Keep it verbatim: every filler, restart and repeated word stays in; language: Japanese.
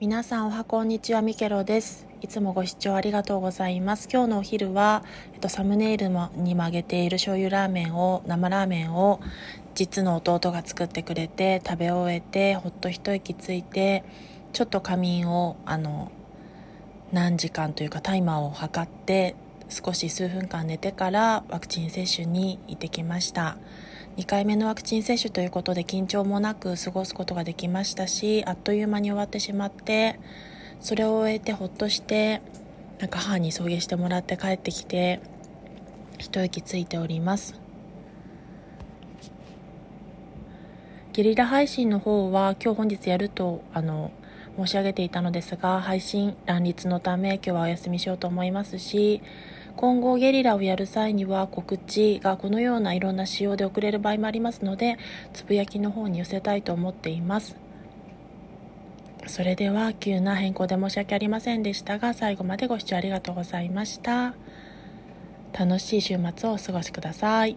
皆さんおはこんにちは、ミケロです。いつもご視聴ありがとうございます。今日のお昼は、えっと、サムネイルに曲げている醤油ラーメンを生ラーメンを実の弟が作ってくれて、食べ終えてほっと一息ついて、ちょっと仮眠をあの何時間というかタイマーを測って少し数分間寝てからワクチン接種に行ってきました。にかいめのワクチン接種ということで緊張もなく過ごすことができましたし、あっという間に終わってしまって、それを終えてほっとして、なんか母に送迎してもらって帰ってきて一息ついております。ゲリラ配信の方は今日本日やるとあの申し上げていたのですが、配信乱立のため今日はお休みしようと思いますし、今後ゲリラをやる際には告知がこのようないろんな仕様で遅れる場合もありますので、つぶやきの方に寄せたいと思っています。それでは急な変更で申し訳ありませんでしたが、最後までご視聴ありがとうございました。楽しい週末をお過ごしください。